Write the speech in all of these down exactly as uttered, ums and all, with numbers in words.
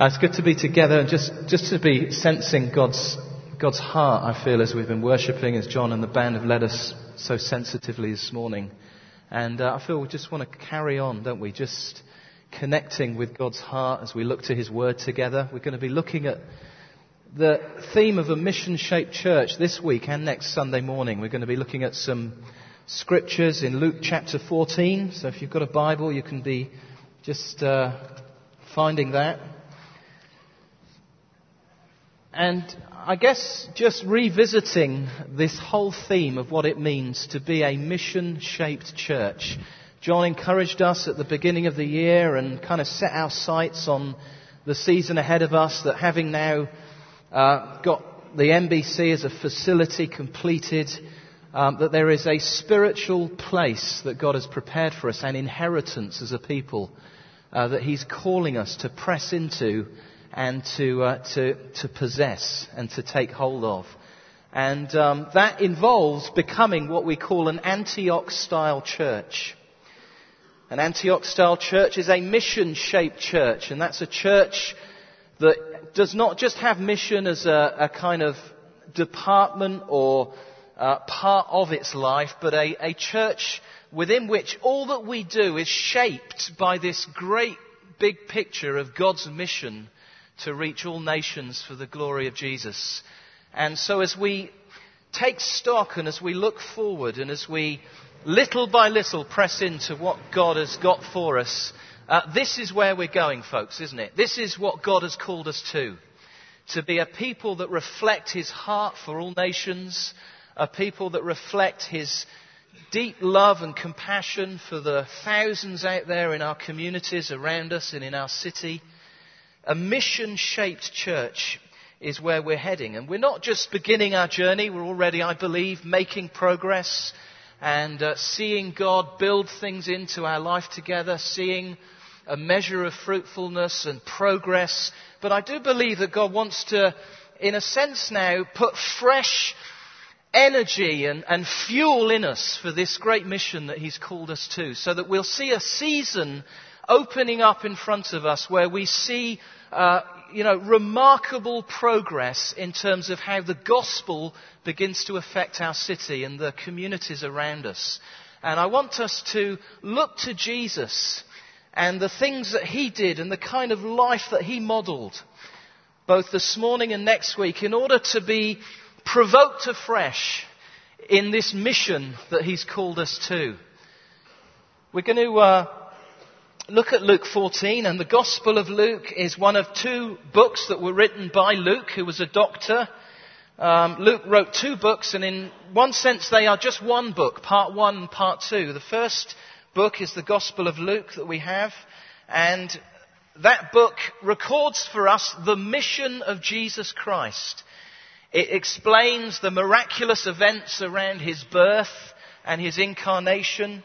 Uh, it's good to be together and just, just to be sensing God's God's heart, I feel, as we've been worshipping, as John and the band have led us so sensitively this morning. And uh, I feel we just want to carry on, don't we? Just connecting with God's heart as we look to his word together. We're going to be looking at the theme of a mission-shaped church this week and next Sunday morning. We're going to be looking at some scriptures in Luke chapter fourteen. So if you've got a Bible, you can be just uh, finding that. And I guess just revisiting this whole theme of what it means to be a mission-shaped church. John encouraged us at the beginning of the year and kind of set our sights on the season ahead of us, that having now uh, got the N B C as a facility completed, um, that there is a spiritual place that God has prepared for us, an inheritance as a people, uh, that he's calling us to press into and to uh, to to possess and to take hold of. And um, that involves becoming what we call an Antioch-style church. An Antioch-style church is a mission-shaped church, and that's a church that does not just have mission as a, a kind of department or uh, part of its life, but a, a church within which all that we do is shaped by this great big picture of God's mission to reach all nations for the glory of Jesus. And so as we take stock and as we look forward and as we little by little press into what God has got for us, uh, this is where we're going, folks, isn't it? This is what God has called us to, to be a people that reflect his heart for all nations, a people that reflect his deep love and compassion for the thousands out there in our communities around us and in our city. A mission-shaped church is where we're heading. And we're not just beginning our journey. We're already, I believe, making progress and uh, seeing God build things into our life together, seeing a measure of fruitfulness and progress. But I do believe that God wants to, in a sense now, put fresh energy and, and fuel in us for this great mission that he's called us to, so that we'll see a season opening up in front of us where we see, uh, you know, remarkable progress in terms of how the gospel begins to affect our city and the communities around us. And I want us to look to Jesus and the things that he did and the kind of life that he modelled, both this morning and next week, in order to be provoked afresh in this mission that he's called us to. We're going to... Uh, Look at Luke fourteen, and the Gospel of Luke is one of two books that were written by Luke, who was a doctor. Um, Luke wrote two books, and in one sense they are just one book, part one and part two. The first book is the Gospel of Luke that we have, and that book records for us the mission of Jesus Christ. It explains the miraculous events around his birth and his incarnation.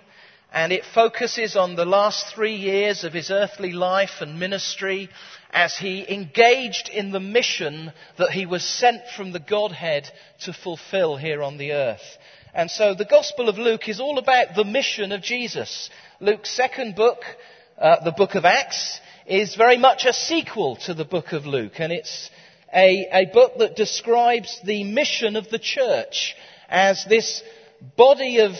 And it focuses on the last three years of his earthly life and ministry as he engaged in the mission that he was sent from the Godhead to fulfill here on the earth. And so the Gospel of Luke is all about the mission of Jesus. Luke's second book, uh, the book of Acts, is very much a sequel to the book of Luke. And it's a, a book that describes the mission of the church as this body of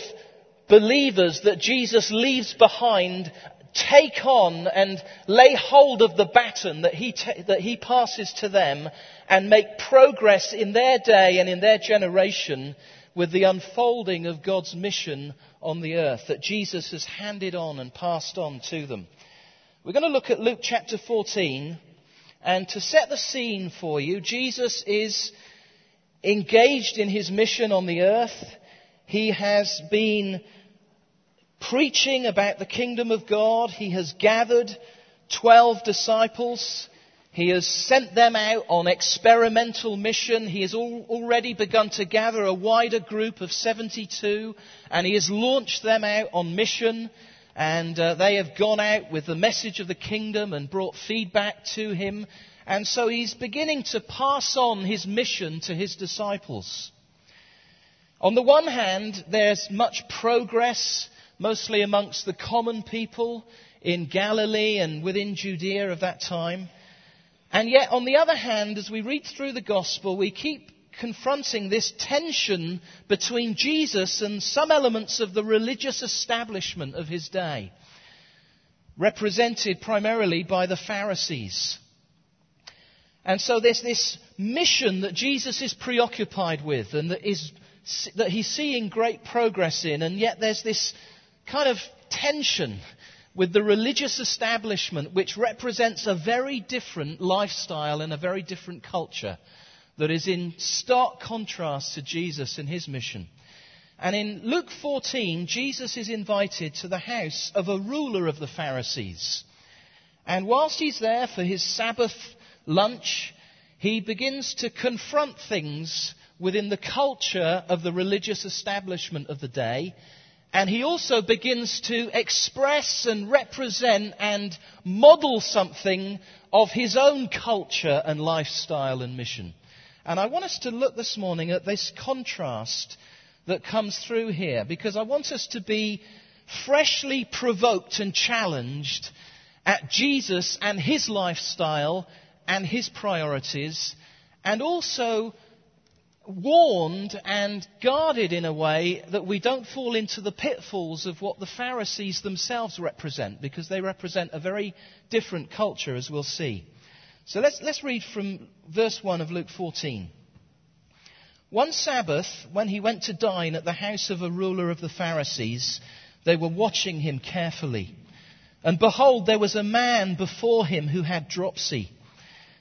believers that Jesus leaves behind, take on and lay hold of the baton that he ta- that he passes to them, and make progress in their day and in their generation with the unfolding of God's mission on the earth that Jesus has handed on and passed on to them. We're going to look at Luke chapter fourteen, and to set the scene for you, Jesus is engaged in his mission on the earth. He has been preaching about the kingdom of God. He has gathered twelve disciples. He has sent them out on experimental mission. He has al- already begun to gather a wider group of seventy-two, and he has launched them out on mission. And uh, they have gone out with the message of the kingdom and brought feedback to him. And so he's beginning to pass on his mission to his disciples. On the one hand, there's much progress, mostly amongst the common people in Galilee and within Judea of that time. And yet, on the other hand, as we read through the gospel, we keep confronting this tension between Jesus and some elements of the religious establishment of his day, represented primarily by the Pharisees. And so there's this mission that Jesus is preoccupied with and that is that he's seeing great progress in, and yet there's this kind of tension with the religious establishment, which represents a very different lifestyle and a very different culture that is in stark contrast to Jesus and his mission. And in Luke fourteen, Jesus is invited to the house of a ruler of the Pharisees. And whilst he's there for his Sabbath lunch, he begins to confront things within the culture of the religious establishment of the day. And he also begins to express and represent and model something of his own culture and lifestyle and mission. And I want us to look this morning at this contrast that comes through here, because I want us to be freshly provoked and challenged at Jesus and his lifestyle and his priorities, and also warned and guarded in a way that we don't fall into the pitfalls of what the Pharisees themselves represent, because they represent a very different culture, as we'll see. So let's, let's read from verse one of Luke fourteen. One Sabbath, when he went to dine at the house of a ruler of the Pharisees, they were watching him carefully. And behold, there was a man before him who had dropsy.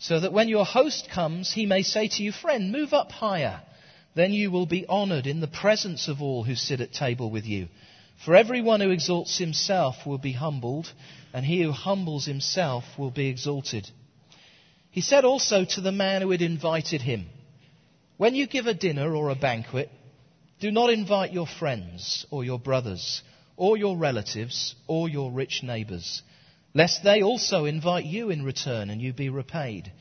so that when your host comes, he may say to you, 'Friend, move up higher.' Then you will be honored in the presence of all who sit at table with you. For everyone who exalts himself will be humbled, and he who humbles himself will be exalted." He said also to the man who had invited him, "When you give a dinner or a banquet, do not invite your friends or your brothers or your relatives or your rich neighbors, lest they also invite you in return and you be repaid.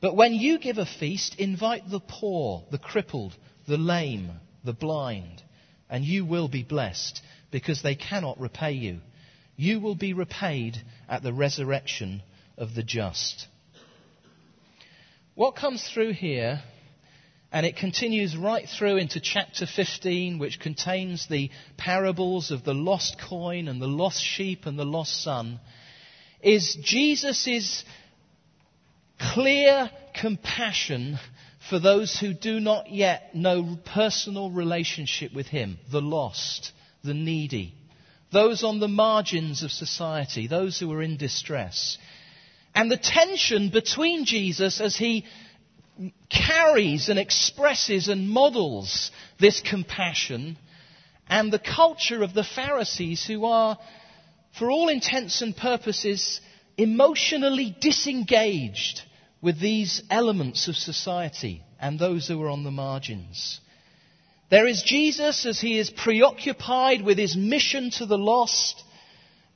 But when you give a feast, invite the poor, the crippled, the lame, the blind, and you will be blessed, because they cannot repay you. You will be repaid at the resurrection of the just." What comes through here, and it continues right through into chapter fifteen, which contains the parables of the lost coin and the lost sheep and the lost son, is Jesus' clear compassion for those who do not yet know personal relationship with him, the lost, the needy, those on the margins of society, those who are in distress. And the tension between Jesus as he carries and expresses and models this compassion, and the culture of the Pharisees, who are, for all intents and purposes, emotionally disengaged with these elements of society and those who are on the margins. There is Jesus as he is preoccupied with his mission to the lost,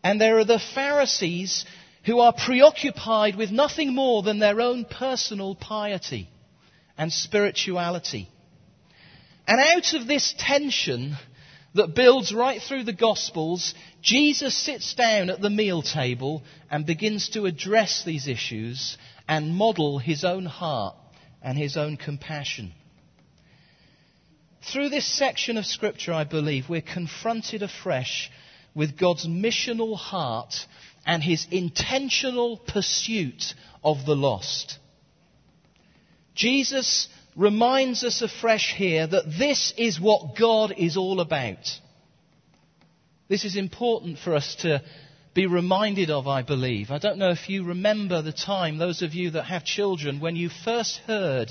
and there are the Pharisees who are preoccupied with nothing more than their own personal piety and spirituality. And out of this tension that builds right through the Gospels, Jesus sits down at the meal table and begins to address these issues and model his own heart and his own compassion. Through this section of Scripture, I believe, we're confronted afresh with God's missional heart and his intentional pursuit of the lost. Jesus reminds us afresh here that this is what God is all about. This is important for us to be reminded of, I believe. I don't know if you remember the time, those of you that have children, when you first heard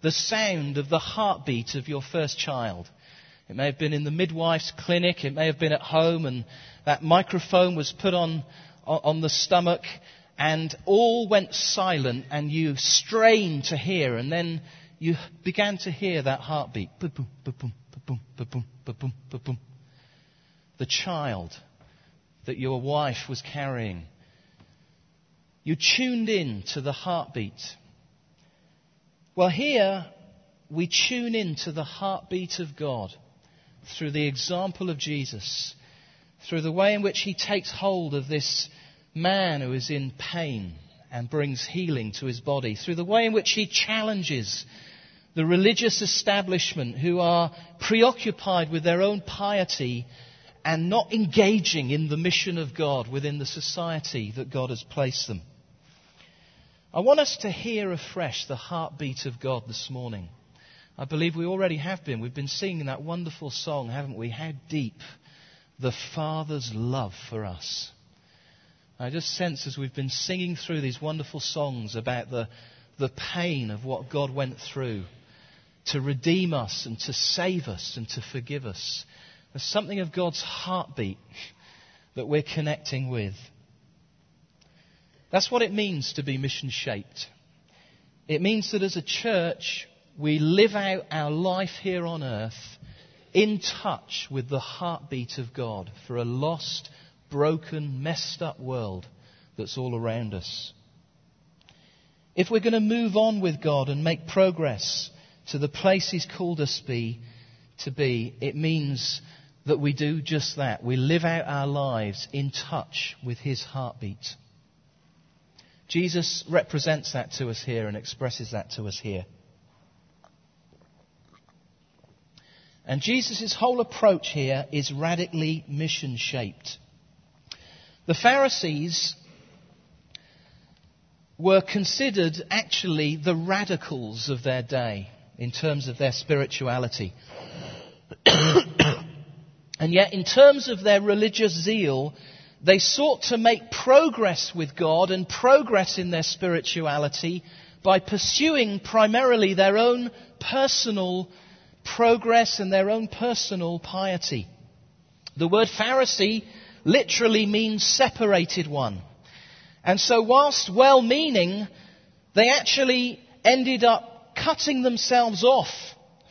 the sound of the heartbeat of your first child. It may have been in the midwife's clinic, it may have been at home, and that microphone was put on on the stomach, and all went silent, and you strained to hear, and then you began to hear that heartbeat. Ba-boom, ba-boom, ba-boom, ba-boom, ba-boom, ba-boom. The child that your wife was carrying. You tuned in to the heartbeat. Well, here we tune in to the heartbeat of God through the example of Jesus, through the way in which he takes hold of this man who is in pain and brings healing to his body, through the way in which he challenges the religious establishment who are preoccupied with their own piety and not engaging in the mission of God within the society that God has placed them. I want us to hear afresh the heartbeat of God this morning. I believe we already have been. We've been singing that wonderful song, haven't we? How deep the Father's love for us. I just sense as we've been singing through these wonderful songs about the, the pain of what God went through to redeem us and to save us and to forgive us. There's something of God's heartbeat that we're connecting with. That's what it means to be mission-shaped. It means that as a church, we live out our life here on earth in touch with the heartbeat of God for a lost, broken, messed up world that's all around us. If we're going to move on with God and make progress to the place he's called us be, to be, it means that we do just that. We live out our lives in touch with his heartbeat. Jesus represents that to us here and expresses that to us here. And Jesus' whole approach here is radically mission-shaped. The Pharisees were considered actually the radicals of their day in terms of their spirituality. And yet, in terms of their religious zeal, they sought to make progress with God and progress in their spirituality by pursuing primarily their own personal progress and their own personal piety. The word Pharisee literally means separated one. And so whilst well-meaning, they actually ended up cutting themselves off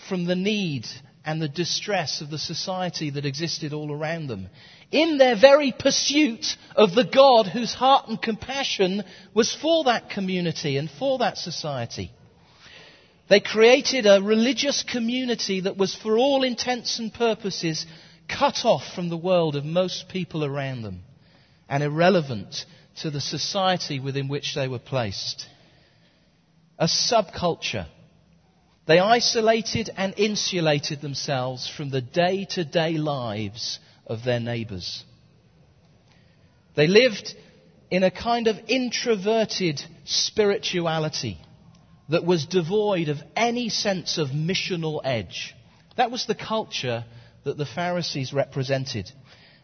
from the need and the distress of the society that existed all around them, in their very pursuit of the God whose heart and compassion was for that community and for that society. They created a religious community that was, for all intents and purposes, cut off from the world of most people around them and irrelevant to the society within which they were placed. A subculture. They isolated and insulated themselves from the day-to-day lives of their neighbours. They lived in a kind of introverted spirituality that was devoid of any sense of missional edge. That was the culture that the Pharisees represented.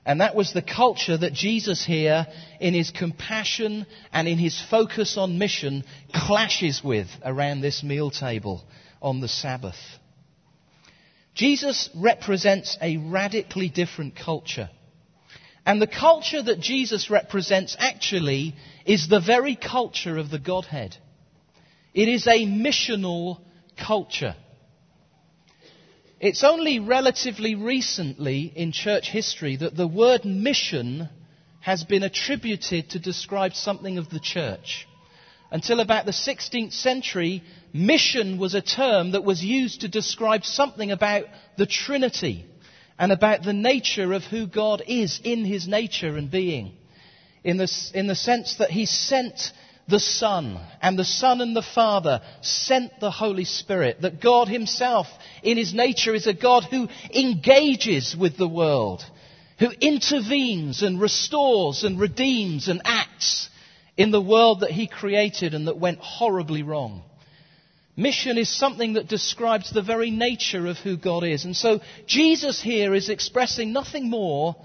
And that was the culture that Jesus here, in his compassion and in his focus on mission, clashes with around this meal table on the Sabbath. Jesus represents a radically different culture. And the culture that Jesus represents actually is the very culture of the Godhead. It is a missional culture. It's only relatively recently in church history that the word mission has been attributed to describe something of the church. Until about the sixteenth century, mission was a term that was used to describe something about the Trinity and about the nature of who God is in his nature and being. In the, in the sense that he sent the Son, and the Son and the Father sent the Holy Spirit. That God himself in his nature is a God who engages with the world, who intervenes and restores and redeems and acts in the world that he created and that went horribly wrong. Mission is something that describes the very nature of who God is. And so Jesus here is expressing nothing more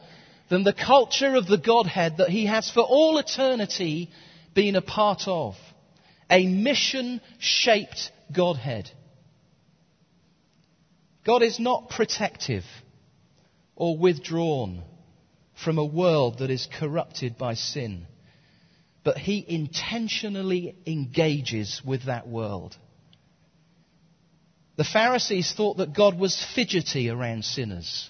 than the culture of the Godhead that he has for all eternity been a part of. A mission-shaped Godhead. God is not protective or withdrawn from a world that is corrupted by sin, but he intentionally engages with that world. The Pharisees thought that God was fidgety around sinners,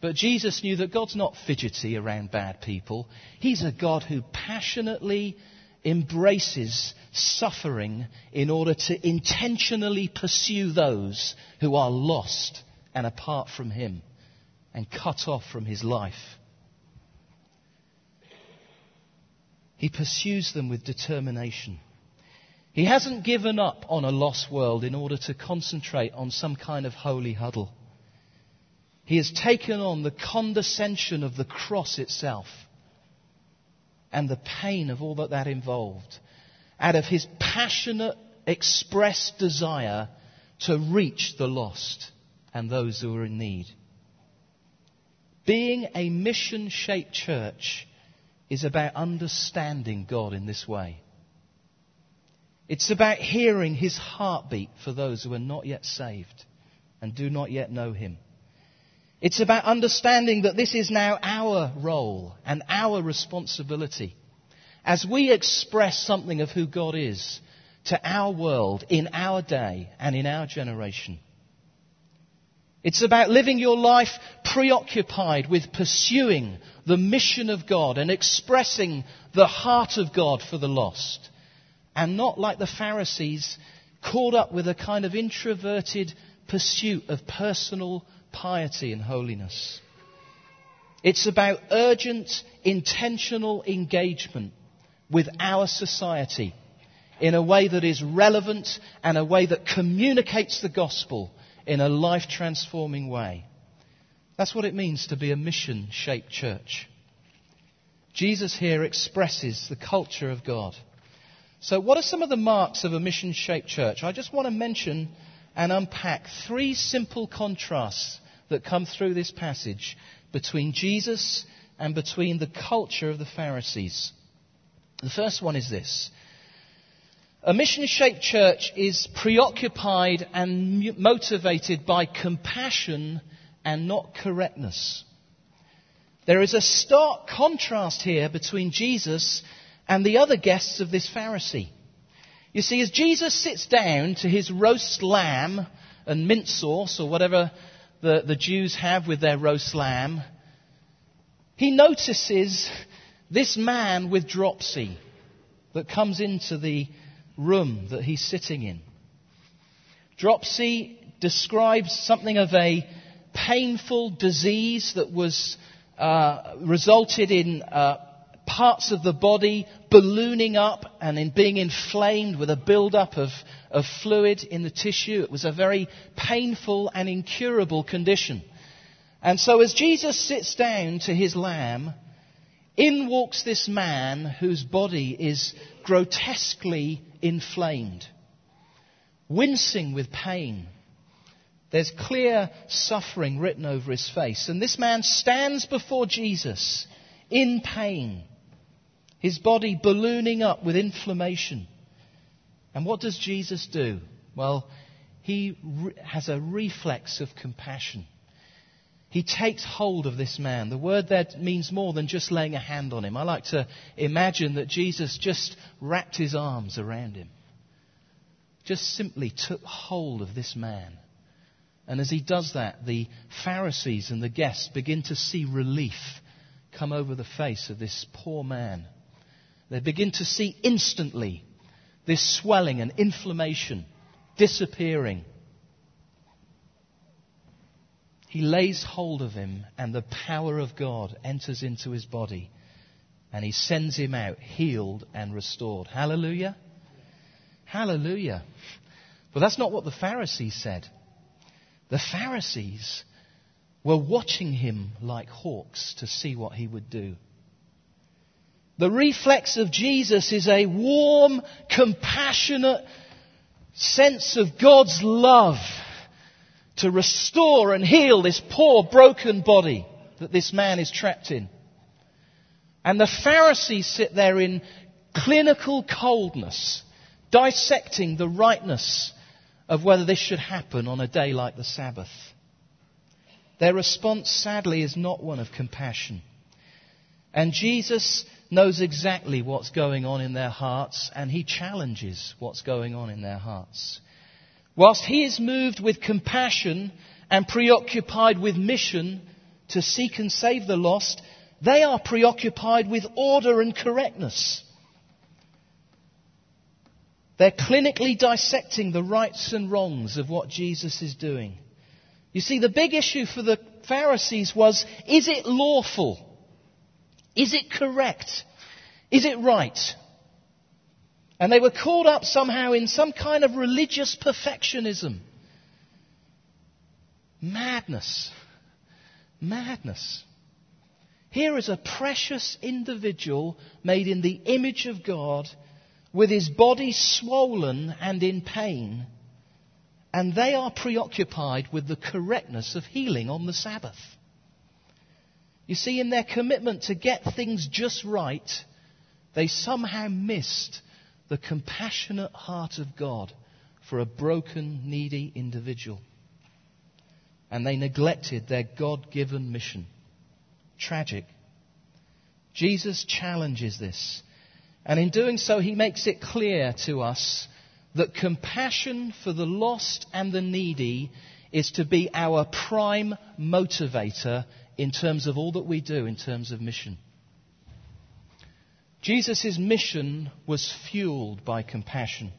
but Jesus knew that God's not fidgety around bad people. He's a God who passionately embraces suffering in order to intentionally pursue those who are lost and apart from him and cut off from his life. He pursues them with determination. He hasn't given up on a lost world in order to concentrate on some kind of holy huddle. He has taken on the condescension of the cross itself and the pain of all that that involved, out of his passionate, expressed desire to reach the lost and those who are in need. Being a mission-shaped church is about understanding God in this way. It's about hearing his heartbeat for those who are not yet saved and do not yet know him. It's about understanding that this is now our role and our responsibility as we express something of who God is to our world in our day and in our generation. It's about living your life preoccupied with pursuing the mission of God and expressing the heart of God for the lost, and not like the Pharisees, caught up with a kind of introverted pursuit of personal piety and holiness. It's about urgent, intentional engagement with our society in a way that is relevant and a way that communicates the gospel in a life-transforming way. That's what it means to be a mission-shaped church. Jesus here expresses the culture of God. So what are some of the marks of a mission-shaped church? I just want to mention and unpack three simple contrasts that come through this passage between Jesus and between the culture of the Pharisees. The first one is this. A mission-shaped church is preoccupied and motivated by compassion and not correctness. There is a stark contrast here between Jesus and the other guests of this Pharisee. You see, as Jesus sits down to his roast lamb and mint sauce or whatever the, the Jews have with their roast lamb, he notices this man with dropsy that comes into the room that he's sitting in. Dropsy describes something of a painful disease that was uh, resulted in uh, parts of the body ballooning up and in being inflamed with a build-up of, of fluid in the tissue. It was a very painful and incurable condition. And so as Jesus sits down to his lamb, in walks this man whose body is grotesquely inflamed, wincing with pain. There's clear suffering written over his face. And this man stands before Jesus in pain, his body ballooning up with inflammation. And what does Jesus do? Well, he re- has a reflex of compassion. He takes hold of this man. The word there means more than just laying a hand on him. I like to imagine that Jesus just wrapped his arms around him, just simply took hold of this man. And as he does that, the Pharisees and the guests begin to see relief come over the face of this poor man. They begin to see instantly this swelling and inflammation disappearing. He lays hold of him and the power of God enters into his body and he sends him out healed and restored. Hallelujah. Hallelujah. But that's not what the Pharisees said. The Pharisees were watching him like hawks to see what he would do. The reflex of Jesus is a warm, compassionate sense of God's love to restore and heal this poor, broken body. that this man is trapped in. And the Pharisees sit there in clinical coldness, dissecting the rightness of whether this should happen on a day like the Sabbath. Their response, sadly, is not one of compassion. And Jesus knows exactly what's going on in their hearts, and he challenges what's going on in their hearts. Whilst he is moved with compassion and preoccupied with mission to seek and save the lost, they are preoccupied with order and correctness. They're clinically dissecting the rights and wrongs of what Jesus is doing. You see, the big issue for the Pharisees was, is it lawful? Is it correct? Is it right? And they were caught up somehow in some kind of religious perfectionism. Madness. Madness. Here is a precious individual made in the image of God, with his body swollen and in pain, and they are preoccupied with the correctness of healing on the Sabbath. You see, in their commitment to get things just right, they somehow missed the compassionate heart of God for a broken, needy individual. And they neglected their God-given mission. Tragic. Jesus challenges this. And in doing so, he makes it clear to us that compassion for the lost and the needy is to be our prime motivator in terms of all that we do in terms of mission. Jesus' mission was fueled by compassion.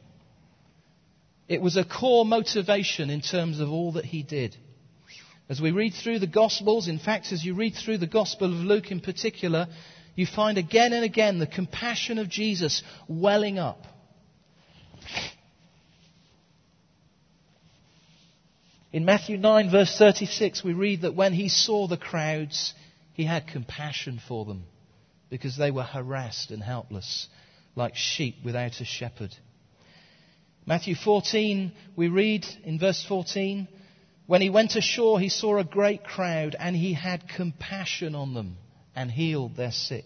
It was a core motivation in terms of all that he did. As we read through the Gospels, in fact, as you read through the Gospel of Luke in particular, you find again and again the compassion of Jesus welling up. In Matthew nine, verse thirty-six, we read that when he saw the crowds, he had compassion for them because they were harassed and helpless, like sheep without a shepherd. Matthew fourteen, we read in verse fourteen, when he went ashore, he saw a great crowd and he had compassion on them and healed their sick.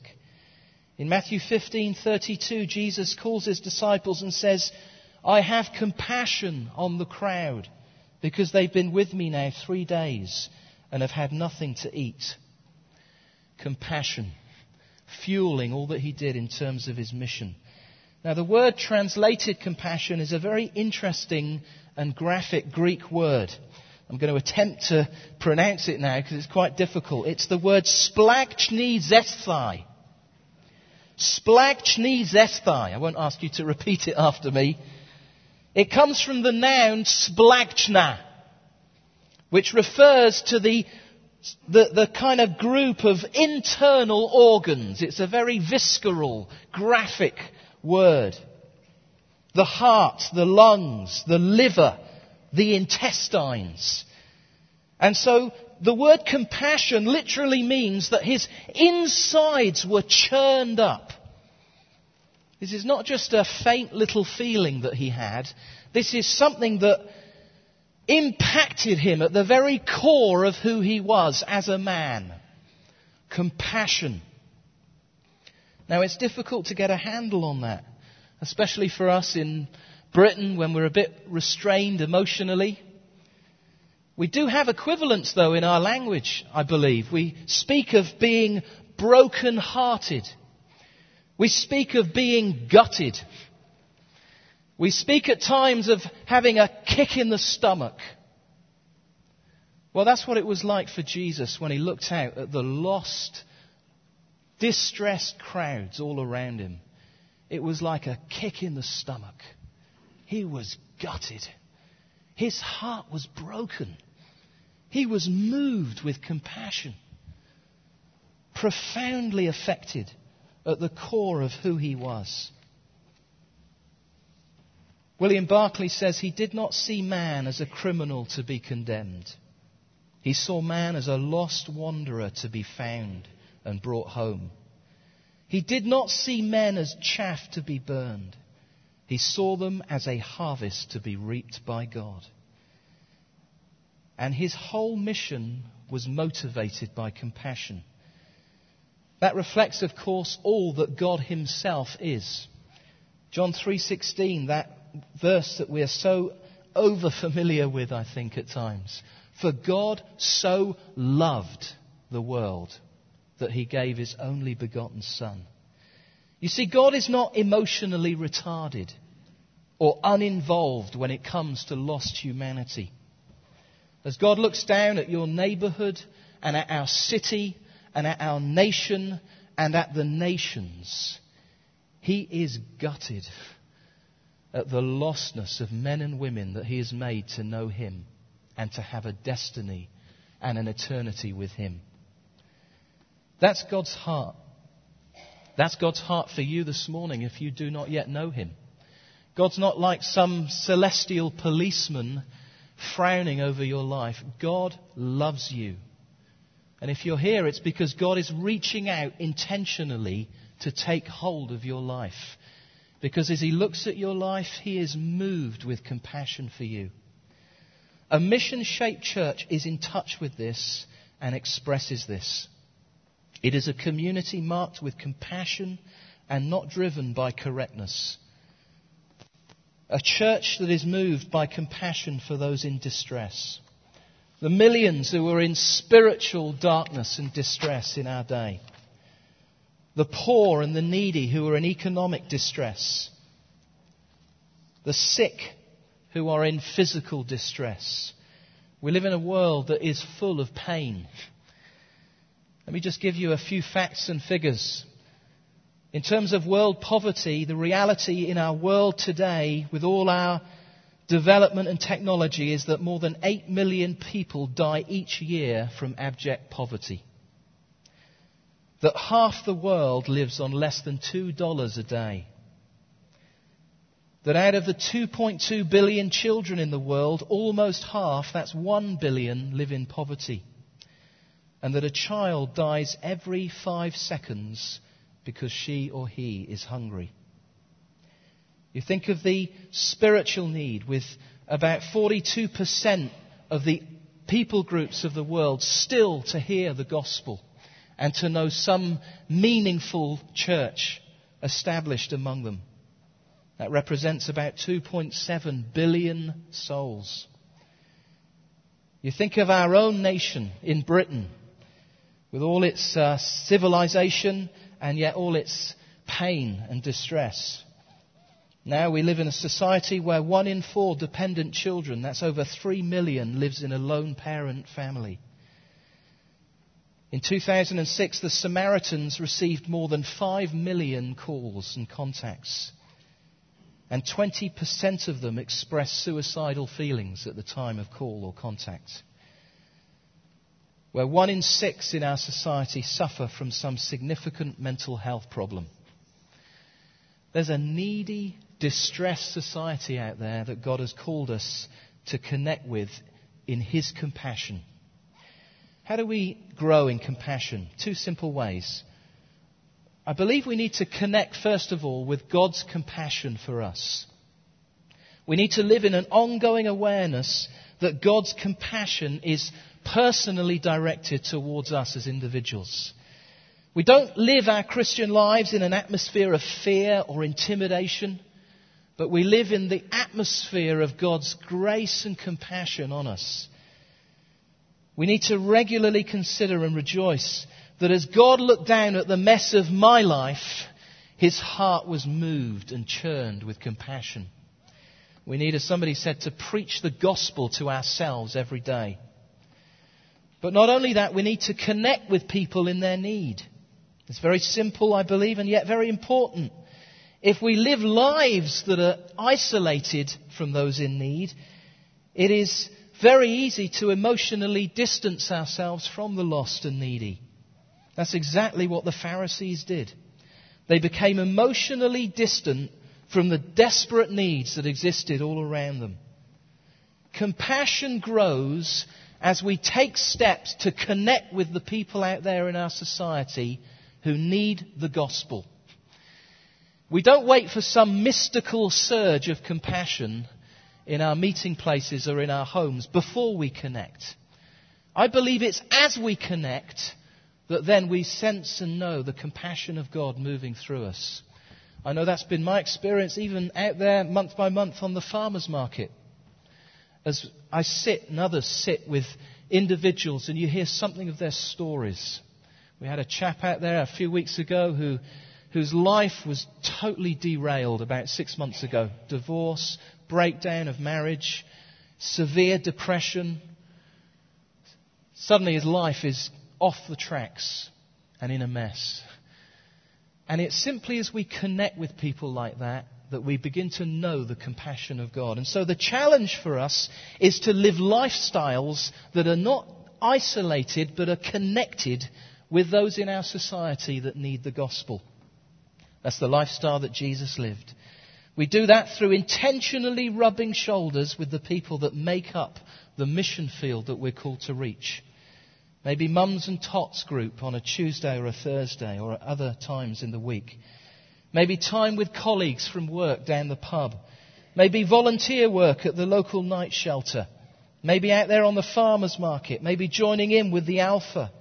In Matthew fifteen thirty-two, Jesus calls his disciples and says, I have compassion on the crowd because they've been with me now three days and have had nothing to eat. Compassion, fueling all that he did in terms of his mission. Now, the word translated compassion is a very interesting and graphic Greek word. I'm going to attempt to pronounce it now because it's quite difficult. It's the word splagchnesthai. Splagchnesthai. I won't ask you to repeat it after me. It comes from the noun splagchna, which refers to the, the, the kind of group of internal organs. It's a very visceral, graphic word. The heart, the lungs, the liver, the intestines. And so the word compassion literally means that his insides were churned up. This is not just a faint little feeling that he had. This is something that impacted him at the very core of who he was as a man. Compassion. Now, it's difficult to get a handle on that, especially for us in Britain, when we're a bit restrained emotionally. We do have equivalents, though, in our language, I believe. We speak of being broken-hearted. We speak of being gutted. We speak at times of having a kick in the stomach. Well, that's what it was like for Jesus when he looked out at the lost, distressed crowds all around him. It was like a kick in the stomach. He was gutted. His heart was broken. He was moved with compassion. Profoundly affected at the core of who he was. William Barclay says he did not see man as a criminal to be condemned. He saw man as a lost wanderer to be found and brought home. He did not see men as chaff to be burned. He saw them as a harvest to be reaped by God. and his whole mission was motivated by compassion. That reflects, of course, all that God himself is. John three sixteen, that verse that we are so over-familiar with, I think, at times. For God so loved the world that he gave his only begotten Son. You see, God is not emotionally retarded or uninvolved when it comes to lost humanity. As God looks down at your neighborhood and at our city and at our nation and at the nations, he is gutted at the lostness of men and women that he has made to know him and to have a destiny and an eternity with him. That's God's heart. That's God's heart for you this morning if you do not yet know him. God's not like some celestial policeman frowning over your life. God loves you. And if you're here, it's because God is reaching out intentionally to take hold of your life. Because as he looks at your life, he is moved with compassion for you. A mission-shaped church is in touch with this and expresses this. It is a community marked with compassion and not driven by correctness. A church that is moved by compassion for those in distress. The millions who are in spiritual darkness and distress in our day. The poor and the needy who are in economic distress. The sick who are in physical distress. We live in a world that is full of pain. Let me just give you a few facts and figures. In terms of world poverty, the reality in our world today, with all our development and technology, is that more than eight million people die each year from abject poverty. That half the world lives on less than two dollars a day. That out of the two point two billion children in the world, almost half, that's one billion, live in poverty. And that a child dies every five seconds because she or he is hungry. You think of the spiritual need, with about forty-two percent of the people groups of the world still to hear the gospel and to know some meaningful church established among them. That represents about two point seven billion souls. You think of our own nation in Britain, with all its uh, civilization and yet all its pain and distress. Now we live in a society where one in four dependent children, that's over three million, lives in a lone parent family. In two thousand six, the Samaritans received more than five million calls and contacts. And twenty percent of them expressed suicidal feelings at the time of call or contact. Where one in six in our society suffer from some significant mental health problem. There's a needy, distressed society out there that God has called us to connect with in his compassion. How do we grow in compassion? Two simple ways. I believe we need to connect, first of all, with God's compassion for us. We need to live in an ongoing awareness that God's compassion is personally directed towards us as individuals. We don't live our Christian lives in an atmosphere of fear or intimidation, but we live in the atmosphere of God's grace and compassion on us. We need to regularly consider and rejoice that as God looked down at the mess of my life, his heart was moved and churned with compassion. We need, as somebody said, to preach the gospel to ourselves every day. But not only that, we need to connect with people in their need. It's very simple, I believe, and yet very important. If we live lives that are isolated from those in need, it is very easy to emotionally distance ourselves from the lost and needy. That's exactly what the Pharisees did. They became emotionally distant from the desperate needs that existed all around them. Compassion grows as we take steps to connect with the people out there in our society who need the gospel. We don't wait for some mystical surge of compassion. in our meeting places or in our homes before we connect. I believe it's as we connect that then we sense and know the compassion of God moving through us. I know that's been my experience even out there month by month on the farmers market. As I sit and others sit with individuals and you hear something of their stories. We had a chap out there a few weeks ago who whose life was totally derailed about six months ago. Divorce, breakdown of marriage, severe depression. Suddenly his life is off the tracks and in a mess. And it's simply as we connect with people like that that we begin to know the compassion of God. And so the challenge for us is to live lifestyles that are not isolated but are connected with those in our society that need the gospel. That's the lifestyle that Jesus lived. We do that through intentionally rubbing shoulders with the people that make up the mission field that we're called to reach. Maybe mums and tots group on a Tuesday or a Thursday or at other times in the week. Maybe time with colleagues from work down the pub. Maybe volunteer work at the local night shelter. Maybe out there on the farmers market. Maybe joining in with the Alpha.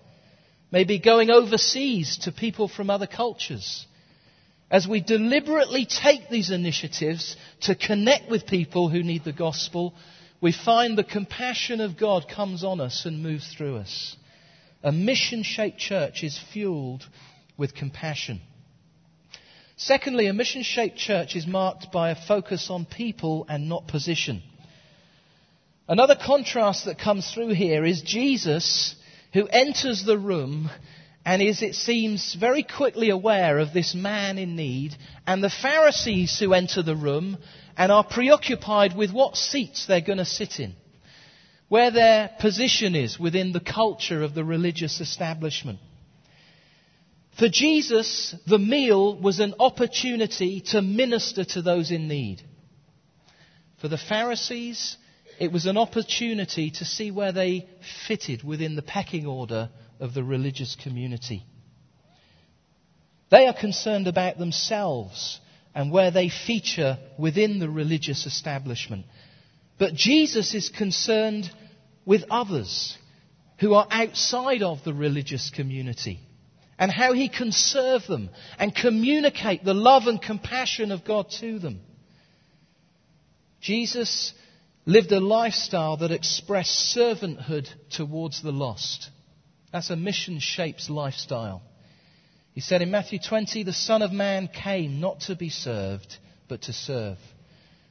Maybe going overseas to people from other cultures. As we deliberately take these initiatives to connect with people who need the gospel, we find the compassion of God comes on us and moves through us. A mission-shaped church is fueled with compassion. Secondly, a mission-shaped church is marked by a focus on people and not position. Another contrast that comes through here is Jesus, who enters the room and is, it seems, very quickly aware of this man in need, and the Pharisees who enter the room and are preoccupied with what seats they're going to sit in, where their position is within the culture of the religious establishment. For Jesus, the meal was an opportunity to minister to those in need. For the Pharisees, it was an opportunity to see where they fitted within the pecking order of the religious community. They are concerned about themselves and where they feature within the religious establishment. But Jesus is concerned with others who are outside of the religious community, and how he can serve them and communicate the love and compassion of God to them. Jesus lived a lifestyle that expressed servanthood towards the lost. That's a mission-shaped lifestyle. He said in Matthew twenty, the Son of Man came not to be served, but to serve.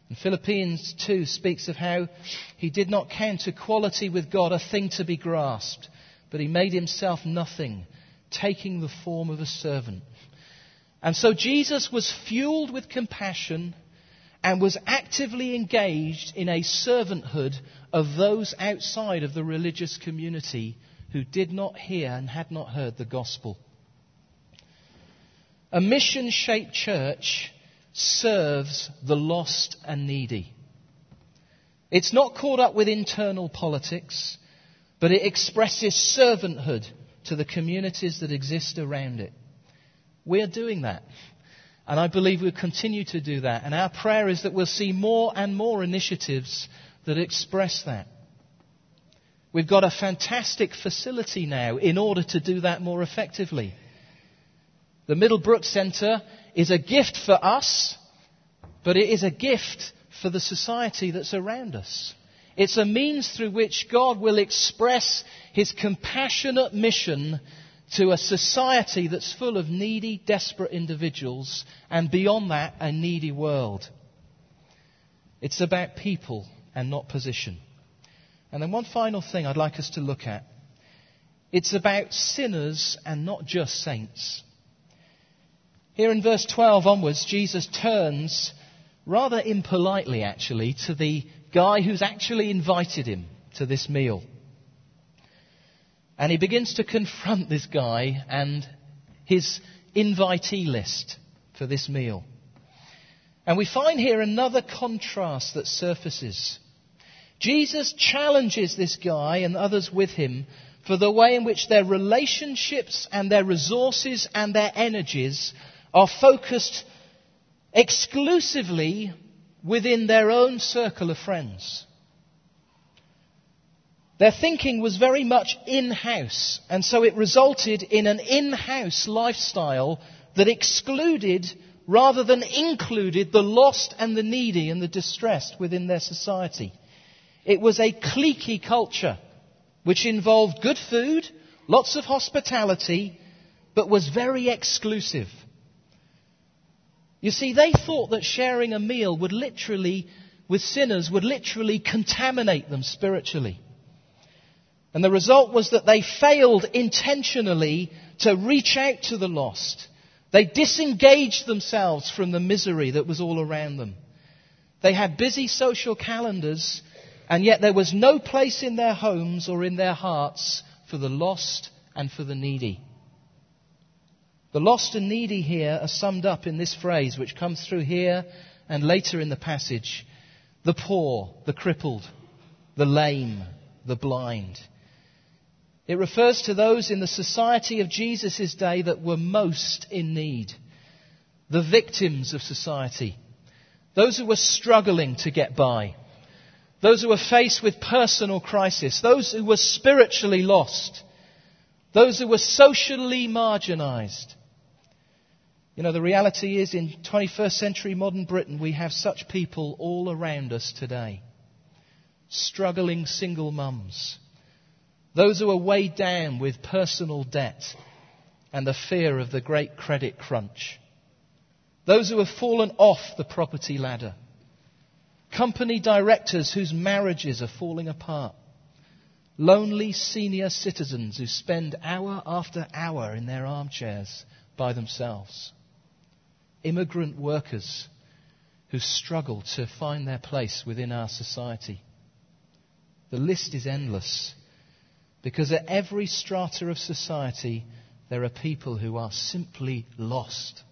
And Philippians two speaks of how he did not count equality with God a thing to be grasped, but he made himself nothing, taking the form of a servant. And so Jesus was fueled with compassion and was actively engaged in a servanthood of those outside of the religious community who did not hear and had not heard the gospel. A mission-shaped church serves the lost and needy. It's not caught up with internal politics, but it expresses servanthood to the communities that exist around it. We're doing that. And I believe we'll continue to do that. And our prayer is that we'll see more and more initiatives that express that. We've got a fantastic facility now in order to do that more effectively. The Middlebrook Centre is a gift for us, but it is a gift for the society that's around us. It's a means through which God will express his compassionate mission to a society that's full of needy, desperate individuals, and beyond that, a needy world. It's about people and not position. And then one final thing I'd like us to look at. It's about sinners and not just saints. Here in verse twelve onwards, Jesus turns, rather impolitely actually, to the guy who's actually invited him to this meal. And he begins to confront this guy and his invitee list for this meal. And we find here another contrast that surfaces. Jesus challenges this guy and others with him for the way in which their relationships and their resources and their energies are focused exclusively within their own circle of friends. Their thinking was very much in-house, and so it resulted in an in-house lifestyle that excluded rather than included the lost and the needy and the distressed within their society. It was a cliquey culture which involved good food, lots of hospitality, but was very exclusive. You see, they thought that sharing a meal would literally, with sinners, would literally contaminate them spiritually. And the result was that they failed intentionally to reach out to the lost. They disengaged themselves from the misery that was all around them. They had busy social calendars, and yet there was no place in their homes or in their hearts for the lost and for the needy. The lost and needy here are summed up in this phrase, which comes through here and later in the passage. The poor, the crippled, the lame, the blind. It refers to those in the society of Jesus' day that were most in need. The victims of society. Those who were struggling to get by. Those who were faced with personal crisis. Those who were spiritually lost. Those who were socially marginalized. You know, the reality is in twenty-first century modern Britain, we have such people all around us today. Struggling single mums. Those who are weighed down with personal debt and the fear of the great credit crunch. Those who have fallen off the property ladder. Company directors whose marriages are falling apart. Lonely senior citizens who spend hour after hour in their armchairs by themselves. Immigrant workers who struggle to find their place within our society. The list is endless. Because at every strata of society, there are people who are simply lost.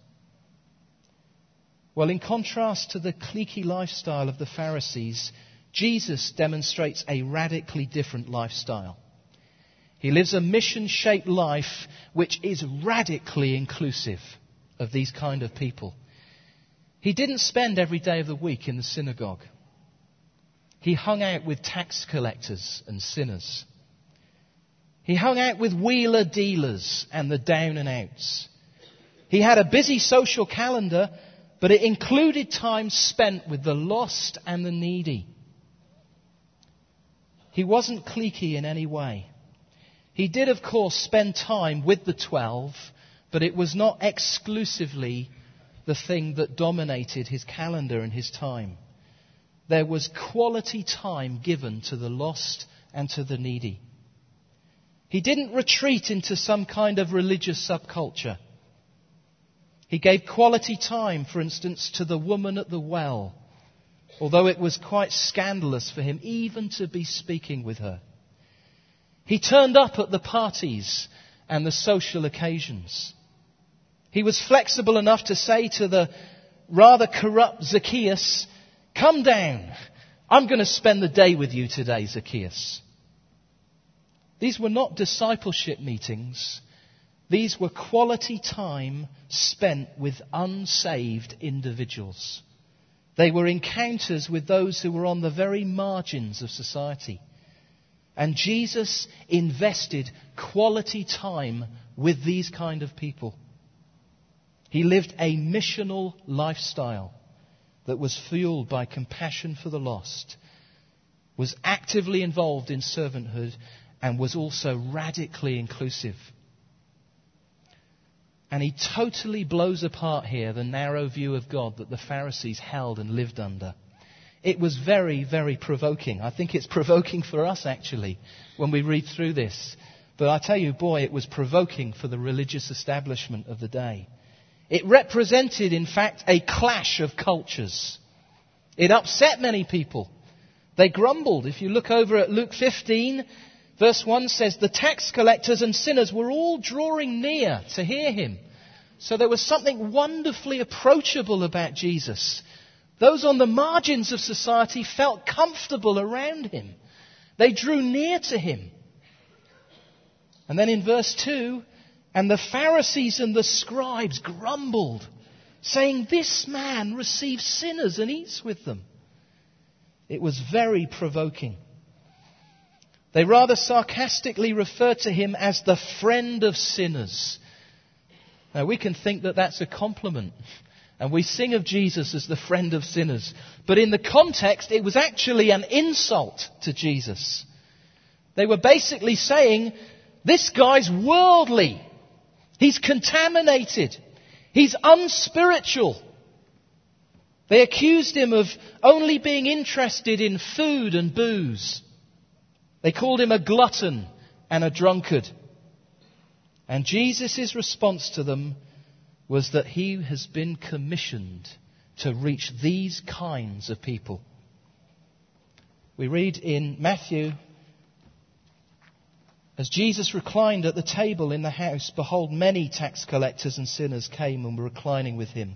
Well, in contrast to the cliquey lifestyle of the Pharisees, Jesus demonstrates a radically different lifestyle. He lives a mission-shaped life which is radically inclusive of these kind of people. He didn't spend every day of the week in the synagogue. He hung out with tax collectors and sinners. He hung out with wheeler dealers and the down and outs. He had a busy social calendar, but it included time spent with the lost and the needy. He wasn't cliquey in any way. He did, of course, spend time with the twelve, but it was not exclusively the thing that dominated his calendar and his time. There was quality time given to the lost and to the needy. He didn't retreat into some kind of religious subculture. He gave quality time, for instance, to the woman at the well, although it was quite scandalous for him even to be speaking with her. He turned up at the parties and the social occasions. He was flexible enough to say to the rather corrupt Zacchaeus, "Come down, I'm going to spend the day with you today, Zacchaeus." These were not discipleship meetings. These were quality time spent with unsaved individuals. They were encounters with those who were on the very margins of society. And Jesus invested quality time with these kind of people. He lived a missional lifestyle that was fueled by compassion for the lost, was actively involved in servanthood, and was also radically inclusive. And he totally blows apart here the narrow view of God that the Pharisees held and lived under. It was very, very provoking. I think it's provoking for us, actually, when we read through this. But I tell you, boy, it was provoking for the religious establishment of the day. It represented, in fact, a clash of cultures. It upset many people. They grumbled. If you look over at Luke fifteen... verse one says, the tax collectors and sinners were all drawing near to hear him. So there was something wonderfully approachable about Jesus. Those on the margins of society felt comfortable around him. They drew near to him. And then in verse two, and the Pharisees and the scribes grumbled, saying, "This man receives sinners and eats with them." It was very provoking. They rather sarcastically refer to him as the friend of sinners. Now, we can think that that's a compliment, and we sing of Jesus as the friend of sinners. But in the context, it was actually an insult to Jesus. They were basically saying, this guy's worldly. He's contaminated. He's unspiritual. They accused him of only being interested in food and booze. They called him a glutton and a drunkard. And Jesus' response to them was that he has been commissioned to reach these kinds of people. We read in Matthew, as Jesus reclined at the table in the house, behold, many tax collectors and sinners came and were reclining with him.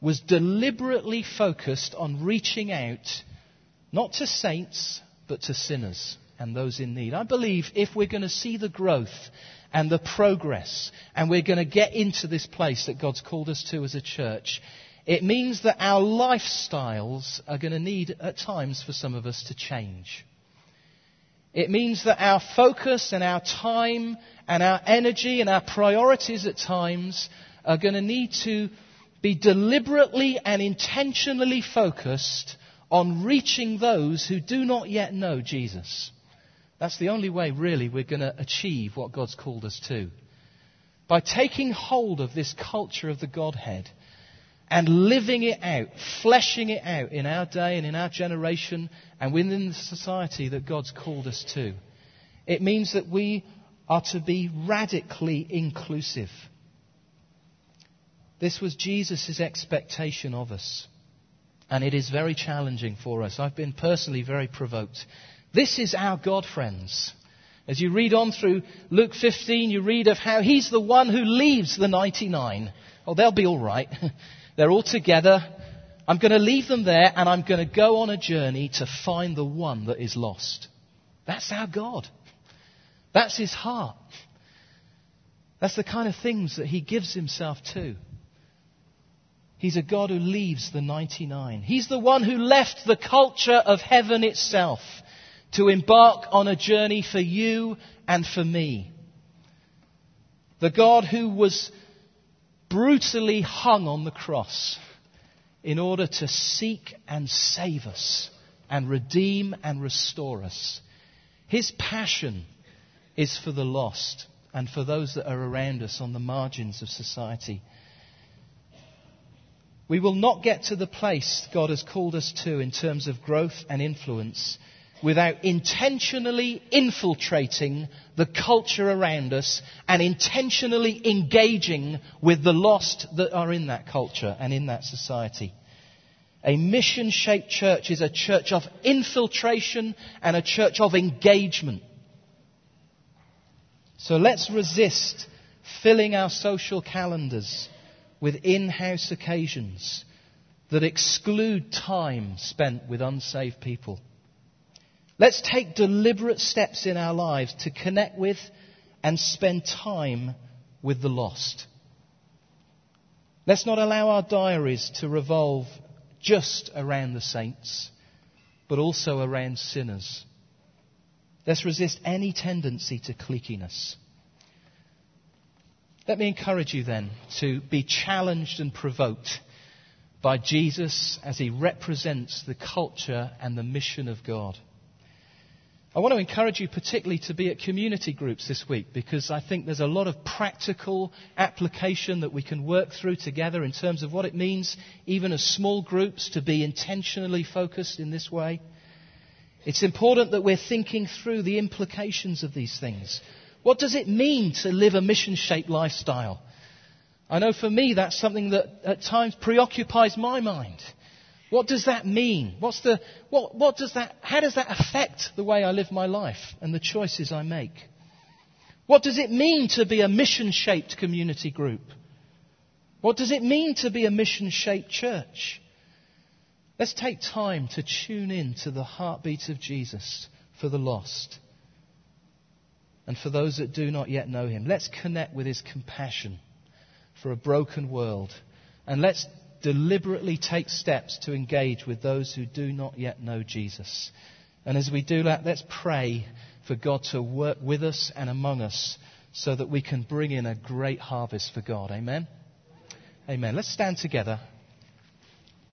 was deliberately focused on reaching out, not to saints, but to sinners and those in need. I believe if we're going to see the growth and the progress, and we're going to get into this place that God's called us to as a church, it means that our lifestyles are going to need, at times, for some of us to change. It means that our focus and our time and our energy and our priorities at times are going to need to be deliberately and intentionally focused on reaching those who do not yet know Jesus. That's the only way, really, we're going to achieve what God's called us to. By taking hold of this culture of the Godhead and living it out, fleshing it out in our day and in our generation and within the society that God's called us to. It means that we are to be radically inclusive. This was Jesus' expectation of us. And it is very challenging for us. I've been personally very provoked. This is our God, friends. As you read on through Luke fifteen, you read of how he's the one who leaves the ninety-nine. Oh, they'll be all right. They're all together. I'm going to leave them there, and I'm going to go on a journey to find the one that is lost. That's our God. That's his heart. That's the kind of things that he gives himself to. He's a God who leaves the ninety-nine. He's the one who left the culture of heaven itself to embark on a journey for you and for me. The God who was brutally hung on the cross in order to seek and save us and redeem and restore us. His passion is for the lost and for those that are around us on the margins of society. We will not get to the place God has called us to in terms of growth and influence without intentionally infiltrating the culture around us and intentionally engaging with the lost that are in that culture and in that society. A mission-shaped church is a church of infiltration and a church of engagement. So let's resist filling our social calendars with in-house occasions that exclude time spent with unsaved people. Let's take deliberate steps in our lives to connect with and spend time with the lost. Let's not allow our diaries to revolve just around the saints, but also around sinners. Let's resist any tendency to cliqueiness. Let me encourage you then to be challenged and provoked by Jesus as he represents the culture and the mission of God. I want to encourage you particularly to be at community groups this week, because I think there's a lot of practical application that we can work through together in terms of what it means, even as small groups, to be intentionally focused in this way. It's important that we're thinking through the implications of these things. What does it mean to live a mission-shaped lifestyle? I know for me that's something that at times preoccupies my mind. What does that mean? What's the, what, what does that, how does that affect the way I live my life and the choices I make? What does it mean to be a mission-shaped community group? What does it mean to be a mission-shaped church? Let's take time to tune in to the heartbeat of Jesus for the lost and for those that do not yet know him. Let's connect with his compassion for a broken world, and let's deliberately take steps to engage with those who do not yet know Jesus. And as we do that, let's pray for God to work with us and among us so that we can bring in a great harvest for God. Amen? Amen. Let's stand together.